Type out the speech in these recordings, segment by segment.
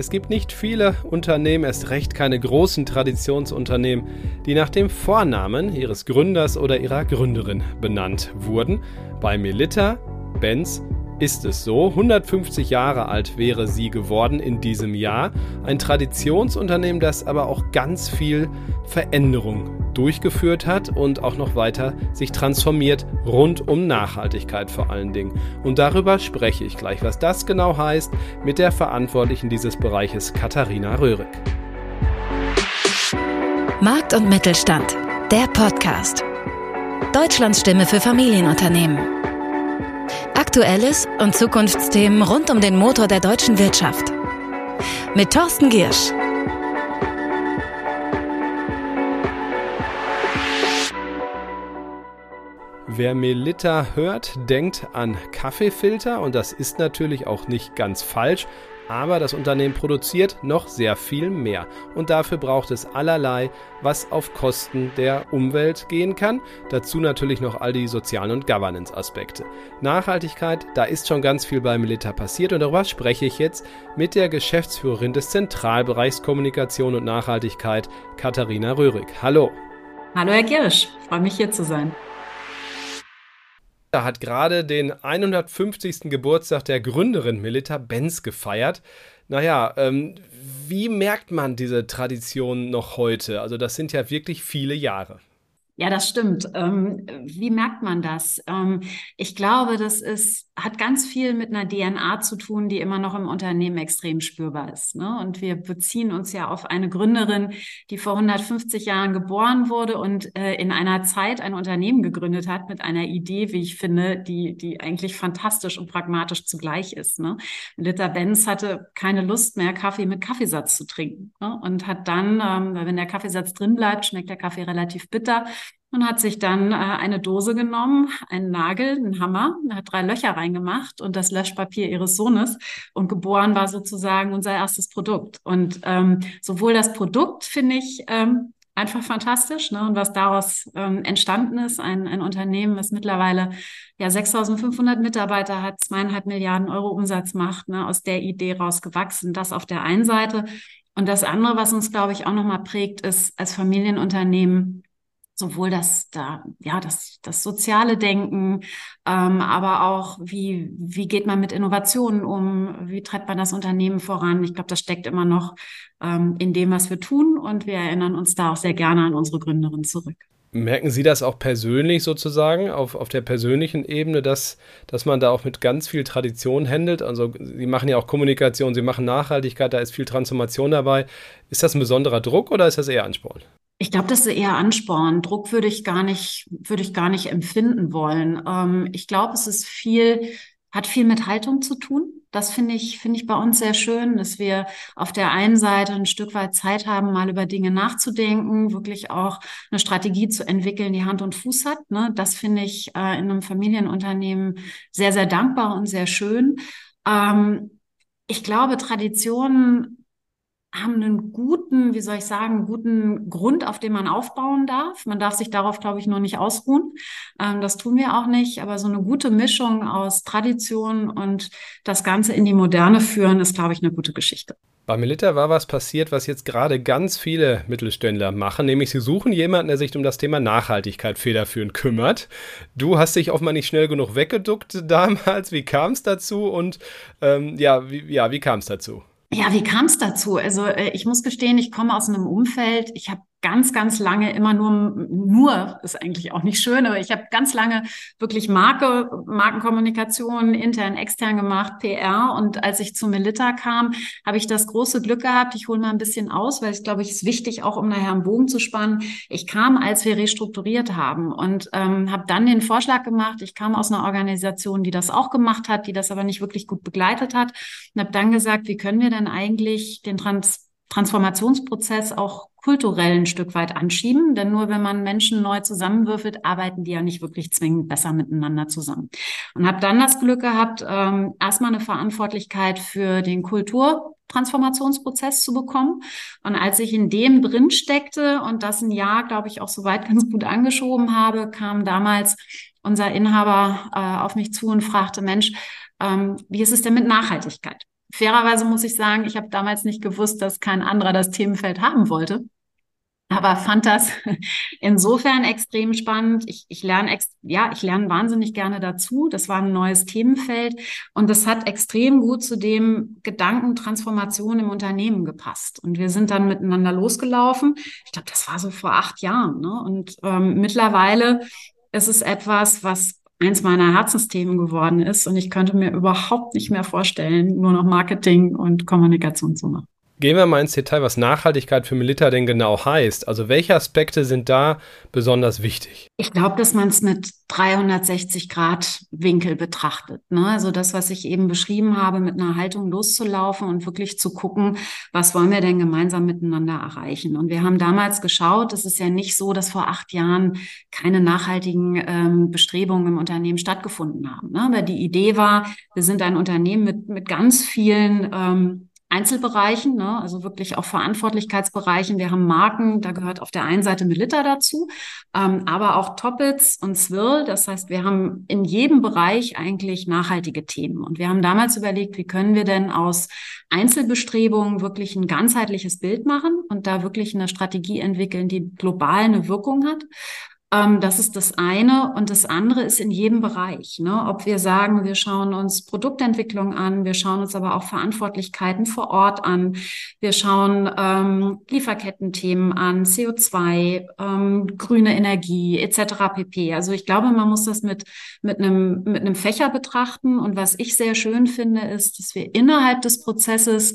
Es gibt nicht viele Unternehmen, erst recht keine großen Traditionsunternehmen, die nach dem Vornamen ihres Gründers oder ihrer Gründerin benannt wurden. Bei Melitta Bentz ist es so, 150 Jahre alt wäre sie geworden in diesem Jahr. Ein Traditionsunternehmen, das aber auch ganz viel Veränderung durchgeführt hat und auch noch weiter sich transformiert, rund um Nachhaltigkeit vor allen Dingen. Und darüber spreche ich gleich, was das genau heißt, mit der Verantwortlichen dieses Bereiches, Katharina Röhrig. Markt und Mittelstand, der Podcast. Deutschlands Stimme für Familienunternehmen. Aktuelles und Zukunftsthemen rund um den Motor der deutschen Wirtschaft. Mit Thorsten Giersch. Wer Melitta hört, denkt an Kaffeefilter und das ist natürlich auch nicht ganz falsch. Aber das Unternehmen produziert noch sehr viel mehr und dafür braucht es allerlei, was auf Kosten der Umwelt gehen kann. Dazu natürlich noch all die sozialen und Governance-Aspekte. Nachhaltigkeit, da ist schon ganz viel bei Melitta passiert und darüber spreche ich jetzt mit der Geschäftsführerin des Zentralbereichs Kommunikation und Nachhaltigkeit, Katharina Röhrig. Hallo. Hallo Herr Giersch, ich freue mich hier zu sein. Da hat gerade den 150. Geburtstag der Gründerin Melitta Bentz gefeiert. Naja, wie merkt man diese Tradition noch heute? Also das sind ja wirklich viele Jahre. Ja, das stimmt. Wie merkt man das? Ich glaube, hat ganz viel mit einer DNA zu tun, die immer noch im Unternehmen extrem spürbar ist, ne? Und wir beziehen uns ja auf eine Gründerin, die vor 150 Jahren geboren wurde und in einer Zeit ein Unternehmen gegründet hat mit einer Idee, wie ich finde, die eigentlich fantastisch und pragmatisch zugleich ist, ne? Melitta Bentz hatte keine Lust mehr, Kaffee mit Kaffeesatz zu trinken, ne? Und hat dann, wenn der Kaffeesatz drin bleibt, schmeckt der Kaffee relativ bitter. Und hat sich dann eine Dose genommen, einen Nagel, einen Hammer, hat 3 Löcher reingemacht und das Löschpapier ihres Sohnes. Und geboren war sozusagen unser erstes Produkt. Und sowohl das Produkt, finde ich, einfach fantastisch, ne? Und was daraus entstanden ist, ein Unternehmen, was mittlerweile ja 6.500 Mitarbeiter hat, 2,5 Milliarden Euro Umsatz macht, ne? Aus der Idee rausgewachsen, das auf der einen Seite. Und das andere, was uns, glaube ich, auch nochmal prägt, ist als Familienunternehmen, sowohl das soziale Denken, aber auch wie geht man mit Innovationen um, wie treibt man das Unternehmen voran. Ich glaube, das steckt immer noch in dem, was wir tun, und wir erinnern uns da auch sehr gerne an unsere Gründerin zurück. Merken Sie das auch persönlich sozusagen, auf der persönlichen Ebene, dass man da auch mit ganz viel Tradition handelt? Also Sie machen ja auch Kommunikation, Sie machen Nachhaltigkeit, da ist viel Transformation dabei. Ist das ein besonderer Druck oder ist das eher Ansporn? Ich glaube, das ist eher Ansporn. Druck würde ich gar nicht empfinden wollen. Ich glaube, es ist hat viel mit Haltung zu tun. Das finde ich bei uns sehr schön, dass wir auf der einen Seite ein Stück weit Zeit haben, mal über Dinge nachzudenken, wirklich auch eine Strategie zu entwickeln, die Hand und Fuß hat, ne? Das finde ich in einem Familienunternehmen sehr, sehr dankbar und sehr schön. Ich glaube, Traditionen haben einen guten, guten Grund, auf dem man aufbauen darf. Man darf sich darauf, glaube ich, noch nicht ausruhen. Das tun wir auch nicht. Aber so eine gute Mischung aus Tradition und das Ganze in die Moderne führen, ist, glaube ich, eine gute Geschichte. Bei Melitta war was passiert, was jetzt gerade ganz viele Mittelständler machen, nämlich sie suchen jemanden, der sich um das Thema Nachhaltigkeit federführend kümmert. Du hast dich offenbar nicht schnell genug weggeduckt damals. Wie kam es dazu? Und wie kam es dazu? Ja, wie kam es dazu? Also ich muss gestehen, ich komme aus einem Umfeld, ich habe ganz, ganz lange immer nur ist eigentlich auch nicht schön, aber ich habe ganz lange wirklich Markenkommunikation intern, extern gemacht, PR, und als ich zu Melitta kam, habe ich das große Glück gehabt, ich hole mal ein bisschen aus, weil es, glaube ich, ist wichtig, auch um nachher einen Bogen zu spannen. Ich kam, als wir restrukturiert haben, und habe dann den Vorschlag gemacht, ich kam aus einer Organisation, die das auch gemacht hat, die das aber nicht wirklich gut begleitet hat, und habe dann gesagt, wie können wir denn eigentlich den Transformationsprozess auch kulturell ein Stück weit anschieben, denn nur wenn man Menschen neu zusammenwürfelt, arbeiten die ja nicht wirklich zwingend besser miteinander zusammen. Und habe dann das Glück gehabt, erstmal eine Verantwortlichkeit für den Kulturtransformationsprozess zu bekommen. Und als ich in dem drin steckte und das ein Jahr, glaube ich, auch soweit ganz gut angeschoben habe, kam damals unser Inhaber auf mich zu und fragte, Mensch, wie ist es denn mit Nachhaltigkeit? Fairerweise muss ich sagen, ich habe damals nicht gewusst, dass kein anderer das Themenfeld haben wollte, aber fand das insofern extrem spannend. Ich lerne wahnsinnig gerne dazu. Das war ein neues Themenfeld und das hat extrem gut zu dem Gedanken Transformation im Unternehmen gepasst. Und wir sind dann miteinander losgelaufen. Ich glaube, das war so vor 8 Jahren. Ne? Und mittlerweile ist es etwas, was eins meiner Herzensthemen geworden ist. Und ich könnte mir überhaupt nicht mehr vorstellen, nur noch Marketing und Kommunikation zu machen. Gehen wir mal ins Detail, was Nachhaltigkeit für Melitta denn genau heißt. Also welche Aspekte sind da besonders wichtig? Ich glaube, dass man es mit 360-Grad-Winkel betrachtet. Ne? Also das, was ich eben beschrieben habe, mit einer Haltung loszulaufen und wirklich zu gucken, was wollen wir denn gemeinsam miteinander erreichen. Und wir haben damals geschaut, es ist ja nicht so, dass vor 8 Jahren keine nachhaltigen Bestrebungen im Unternehmen stattgefunden haben. Ne? Aber die Idee war, wir sind ein Unternehmen mit ganz vielen Einzelbereichen, ne? Also wirklich auch Verantwortlichkeitsbereichen. Wir haben Marken, da gehört auf der einen Seite Melitta dazu, aber auch Toppits und Swirl. Das heißt, wir haben in jedem Bereich eigentlich nachhaltige Themen. Und wir haben damals überlegt, wie können wir denn aus Einzelbestrebungen wirklich ein ganzheitliches Bild machen und da wirklich eine Strategie entwickeln, die global eine Wirkung hat. Das ist das eine und das andere ist in jedem Bereich. Ne? Ob wir sagen, wir schauen uns Produktentwicklung an, wir schauen uns aber auch Verantwortlichkeiten vor Ort an, wir schauen Lieferkettenthemen an, CO2, grüne Energie etc. pp. Also ich glaube, man muss das mit einem Fächer betrachten und was ich sehr schön finde, ist, dass wir innerhalb des Prozesses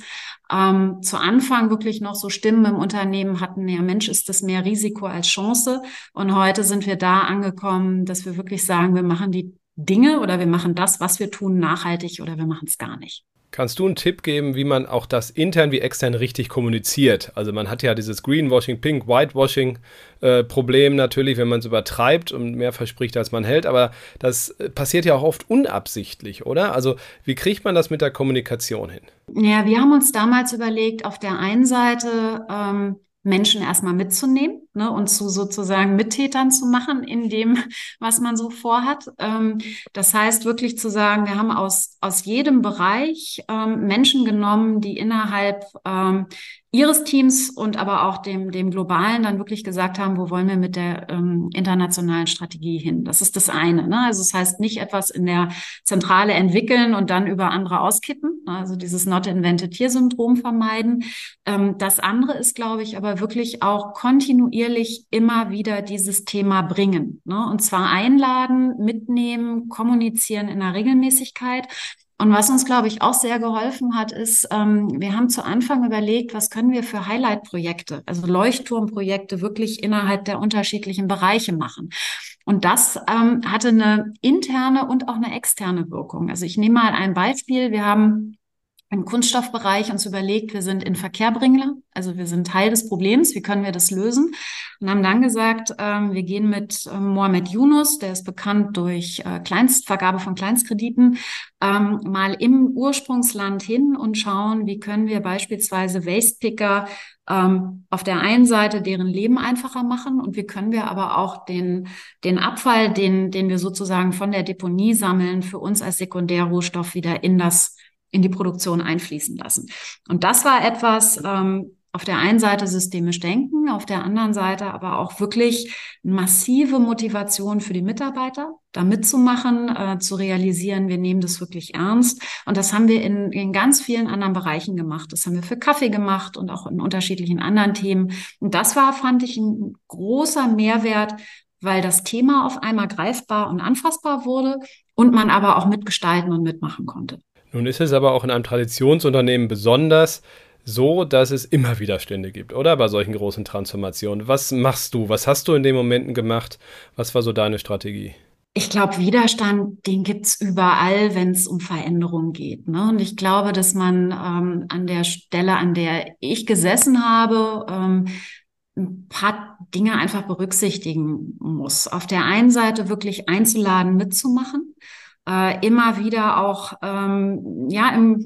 zu Anfang wirklich noch so Stimmen im Unternehmen hatten, ja Mensch, ist das mehr Risiko als Chance? Und heute sind wir da angekommen, dass wir wirklich sagen, wir machen die Dinge oder wir machen das, was wir tun, nachhaltig oder wir machen es gar nicht. Kannst du einen Tipp geben, wie man auch das intern wie extern richtig kommuniziert? Also man hat ja dieses Greenwashing, Pink, Whitewashing Problem natürlich, wenn man es übertreibt und mehr verspricht, als man hält. Aber das passiert ja auch oft unabsichtlich, oder? Also wie kriegt man das mit der Kommunikation hin? Ja, wir haben uns damals überlegt, auf der einen Seite Menschen erstmal mitzunehmen, ne, und zu sozusagen Mittätern zu machen in dem, was man so vorhat. Das heißt wirklich zu sagen, wir haben aus jedem Bereich Menschen genommen, die innerhalb ihres Teams und aber auch dem globalen dann wirklich gesagt haben, wo wollen wir mit der internationalen Strategie hin? Das ist das eine. Ne? Also es heißt nicht etwas in der Zentrale entwickeln und dann über andere auskippen, also dieses Not-Invented-Here-Syndrom vermeiden. Das andere ist, glaube ich, aber wirklich auch kontinuierlich immer wieder dieses Thema bringen. Ne? Und zwar einladen, mitnehmen, kommunizieren in einer Regelmäßigkeit. Und was uns, glaube ich, auch sehr geholfen hat, ist, wir haben zu Anfang überlegt, was können wir für Highlight-Projekte, also Leuchtturmprojekte wirklich innerhalb der unterschiedlichen Bereiche machen. Und das hatte eine interne und auch eine externe Wirkung. Also ich nehme mal ein Beispiel. Wir haben im Kunststoffbereich uns überlegt, wir sind Inverkehrbringer, also wir sind Teil des Problems, wie können wir das lösen? Und haben dann gesagt, wir gehen mit Mohammed Yunus, der ist bekannt durch Vergabe von Kleinstkrediten, mal im Ursprungsland hin und schauen, wie können wir beispielsweise Wastepicker auf der einen Seite deren Leben einfacher machen und wie können wir aber auch den Abfall, den wir sozusagen von der Deponie sammeln, für uns als Sekundärrohstoff wieder in die Produktion einfließen lassen. Und das war etwas, auf der einen Seite systemisch denken, auf der anderen Seite aber auch wirklich massive Motivation für die Mitarbeiter, da mitzumachen, zu realisieren, wir nehmen das wirklich ernst. Und das haben wir in ganz vielen anderen Bereichen gemacht. Das haben wir für Kaffee gemacht und auch in unterschiedlichen anderen Themen. Und das war, fand ich, ein großer Mehrwert, weil das Thema auf einmal greifbar und anfassbar wurde und man aber auch mitgestalten und mitmachen konnte. Nun ist es aber auch in einem Traditionsunternehmen besonders so, dass es immer Widerstände gibt, oder? Bei solchen großen Transformationen. Was machst du? Was hast du in den Momenten gemacht? Was war so deine Strategie? Ich glaube, Widerstand, den gibt's überall, wenn es um Veränderung geht. Ne? Und ich glaube, dass man an der Stelle, an der ich gesessen habe, ein paar Dinge einfach berücksichtigen muss. Auf der einen Seite wirklich einzuladen, mitzumachen. Immer wieder auch,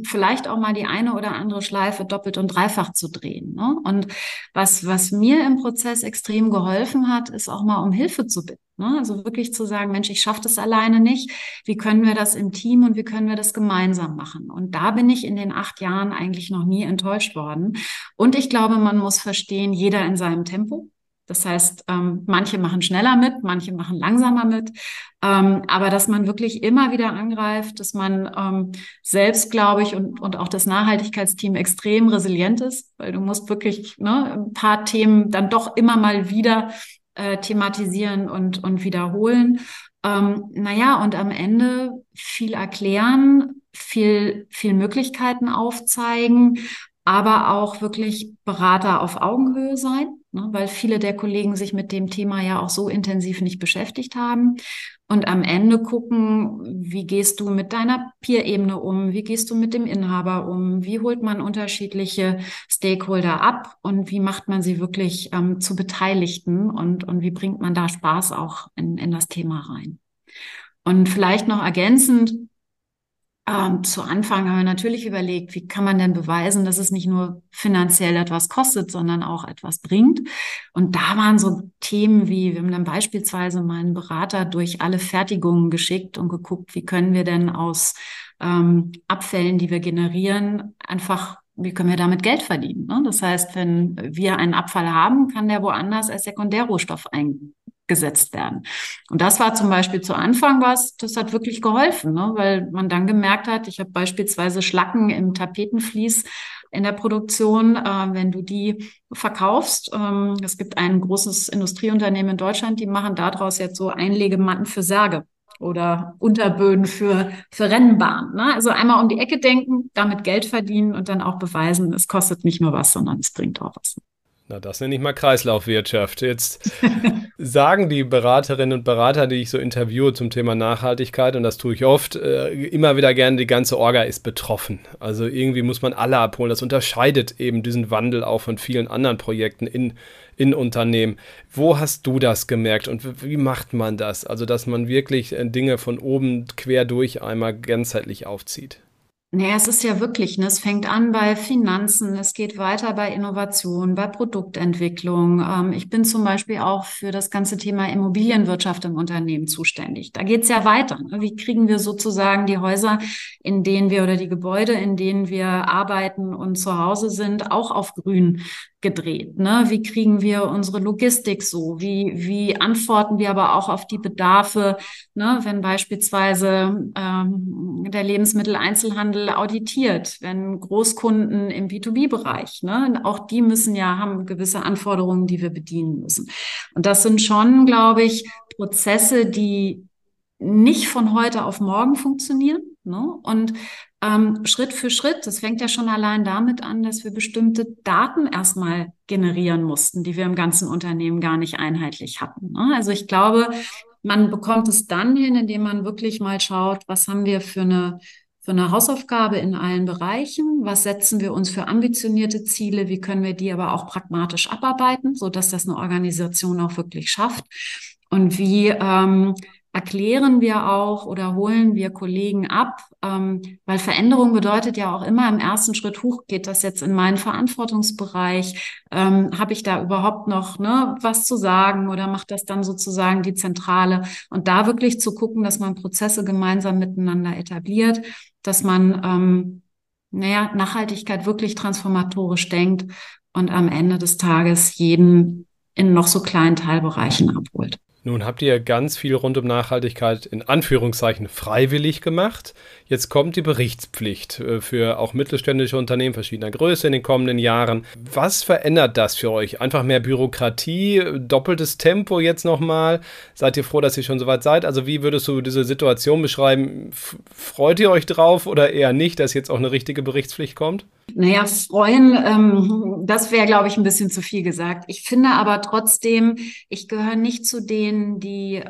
vielleicht auch mal die eine oder andere Schleife doppelt und dreifach zu drehen. Ne? Und was mir im Prozess extrem geholfen hat, ist auch mal um Hilfe zu bitten. Also wirklich zu sagen, Mensch, ich schaffe das alleine nicht. Wie können wir das im Team und wie können wir das gemeinsam machen? Und da bin ich in den 8 Jahren eigentlich noch nie enttäuscht worden. Und ich glaube, man muss verstehen, jeder in seinem Tempo. Das heißt, manche machen schneller mit, manche machen langsamer mit. Aber dass man wirklich immer wieder angreift, dass man selbst, glaube ich, und auch das Nachhaltigkeitsteam extrem resilient ist, weil du musst wirklich ein paar Themen dann doch immer mal wieder thematisieren und wiederholen. Und am Ende viel erklären, viel Möglichkeiten aufzeigen, aber auch wirklich Berater auf Augenhöhe sein, weil viele der Kollegen sich mit dem Thema ja auch so intensiv nicht beschäftigt haben. Und am Ende gucken, wie gehst du mit deiner Peer-Ebene um, wie gehst du mit dem Inhaber um, wie holt man unterschiedliche Stakeholder ab und wie macht man sie wirklich zu Beteiligten und wie bringt man da Spaß auch in das Thema rein. Und vielleicht noch ergänzend, zu Anfang haben wir natürlich überlegt, wie kann man denn beweisen, dass es nicht nur finanziell etwas kostet, sondern auch etwas bringt. Und da waren so Themen wie, wir haben dann beispielsweise meinen Berater durch alle Fertigungen geschickt und geguckt, wie können wir denn aus Abfällen, die wir generieren, wie können wir damit Geld verdienen? Ne? Das heißt, wenn wir einen Abfall haben, kann der woanders als Sekundärrohstoff eingesetzt werden. Und das war zum Beispiel zu Anfang das hat wirklich geholfen, weil man dann gemerkt hat, ich habe beispielsweise Schlacken im Tapetenvlies in der Produktion, wenn du die verkaufst. Es gibt ein großes Industrieunternehmen in Deutschland, die machen daraus jetzt so Einlegematten für Särge oder Unterböden für Rennbahnen. Also einmal um die Ecke denken, damit Geld verdienen und dann auch beweisen, es kostet nicht nur was, sondern es bringt auch was. Na, das nenne ich mal Kreislaufwirtschaft. Jetzt sagen die Beraterinnen und Berater, die ich so interviewe zum Thema Nachhaltigkeit, und das tue ich oft, immer wieder gerne, die ganze Orga ist betroffen. Also irgendwie muss man alle abholen. Das unterscheidet eben diesen Wandel auch von vielen anderen Projekten in Unternehmen. Wo hast du das gemerkt und wie macht man das? Also dass man wirklich Dinge von oben quer durch einmal ganzheitlich aufzieht. Naja, es ist ja wirklich, es fängt an bei Finanzen, es geht weiter bei Innovation, bei Produktentwicklung. Ich bin zum Beispiel auch für das ganze Thema Immobilienwirtschaft im Unternehmen zuständig. Da geht's ja weiter. Wie kriegen wir sozusagen die Häuser, in denen wir oder die Gebäude, in denen wir arbeiten und zu Hause sind, auch auf grün gedreht? Wie kriegen wir unsere Logistik so? Wie antworten wir aber auch auf die Bedarfe, wenn beispielsweise der Lebensmitteleinzelhandel auditiert, wenn Großkunden im B2B-Bereich, auch die haben gewisse Anforderungen, die wir bedienen müssen. Und das sind schon, glaube ich, Prozesse, die nicht von heute auf morgen funktionieren, und Schritt für Schritt, das fängt ja schon allein damit an, dass wir bestimmte Daten erstmal generieren mussten, die wir im ganzen Unternehmen gar nicht einheitlich hatten. Also ich glaube, man bekommt es dann hin, indem man wirklich mal schaut, was haben wir für eine Hausaufgabe in allen Bereichen, was setzen wir uns für ambitionierte Ziele, wie können wir die aber auch pragmatisch abarbeiten, sodass das eine Organisation auch wirklich schafft, und wie erklären wir auch oder holen wir Kollegen ab, weil Veränderung bedeutet ja auch immer im ersten Schritt, geht das jetzt in meinen Verantwortungsbereich, habe ich da überhaupt noch was zu sagen oder macht das dann sozusagen die Zentrale? Und da wirklich zu gucken, dass man Prozesse gemeinsam miteinander etabliert, dass man Nachhaltigkeit wirklich transformatorisch denkt und am Ende des Tages jeden in noch so kleinen Teilbereichen abholt. Nun habt ihr ganz viel rund um Nachhaltigkeit in Anführungszeichen freiwillig gemacht. Jetzt kommt die Berichtspflicht für auch mittelständische Unternehmen verschiedener Größe in den kommenden Jahren. Was verändert das für euch? Einfach mehr Bürokratie, doppeltes Tempo jetzt nochmal? Seid ihr froh, dass ihr schon so weit seid? Also wie würdest du diese Situation beschreiben? Freut ihr euch drauf oder eher nicht, dass jetzt auch eine richtige Berichtspflicht kommt? Naja, freuen, das wäre, glaube ich, ein bisschen zu viel gesagt. Ich finde aber trotzdem, ich gehöre nicht zu denen, die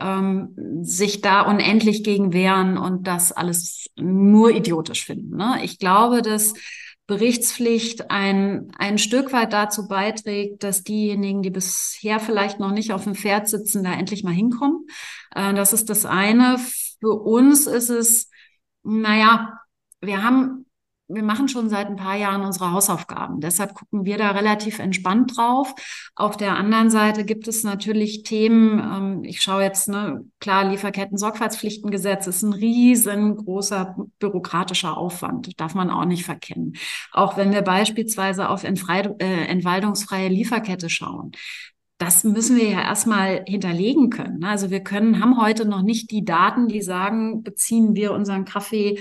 sich da unendlich gegen wehren und das alles nur idiotisch finden. Ich glaube, dass Berichtspflicht ein Stück weit dazu beiträgt, dass diejenigen, die bisher vielleicht noch nicht auf dem Pferd sitzen, da endlich mal hinkommen. Das ist das eine. Für uns ist es, wir haben wir machen schon seit ein paar Jahren unsere Hausaufgaben. Deshalb gucken wir da relativ entspannt drauf. Auf der anderen Seite gibt es natürlich Themen, ich schaue jetzt, klar, Lieferketten-Sorgfaltspflichtengesetz ist ein riesengroßer bürokratischer Aufwand, darf man auch nicht verkennen. Auch wenn wir beispielsweise auf entwaldungsfreie Lieferkette schauen. Das müssen wir ja erstmal hinterlegen können. Also wir haben heute noch nicht die Daten, die sagen, beziehen wir unseren Kaffee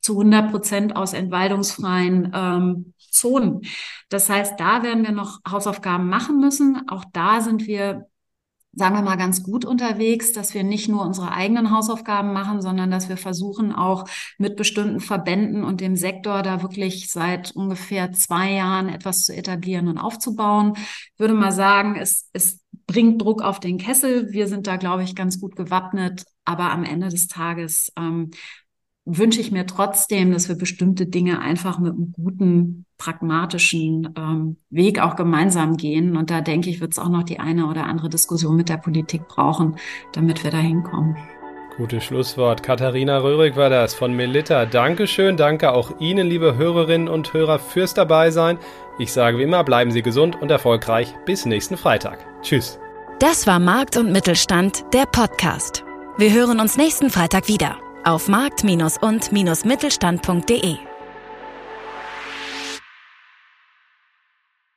zu 100% aus entwaldungsfreien Zonen. Das heißt, da werden wir noch Hausaufgaben machen müssen. Auch da sind wir, sagen wir mal, ganz gut unterwegs, dass wir nicht nur unsere eigenen Hausaufgaben machen, sondern dass wir versuchen, auch mit bestimmten Verbänden und dem Sektor da wirklich seit ungefähr 2 Jahren etwas zu etablieren und aufzubauen. Ich würde mal sagen, es bringt Druck auf den Kessel. Wir sind da, glaube ich, ganz gut gewappnet. Aber am Ende des Tages wünsche ich mir trotzdem, dass wir bestimmte Dinge einfach mit einem guten, pragmatischen Weg auch gemeinsam gehen. Und da denke ich, wird es auch noch die eine oder andere Diskussion mit der Politik brauchen, damit wir da hinkommen. Gutes Schlusswort. Katharina Röhrig war das von Melitta. Dankeschön, danke auch Ihnen, liebe Hörerinnen und Hörer, fürs Dabeisein. Ich sage wie immer, bleiben Sie gesund und erfolgreich. Bis nächsten Freitag. Tschüss. Das war Markt und Mittelstand, der Podcast. Wir hören uns nächsten Freitag wieder auf markt- und-mittelstand.de.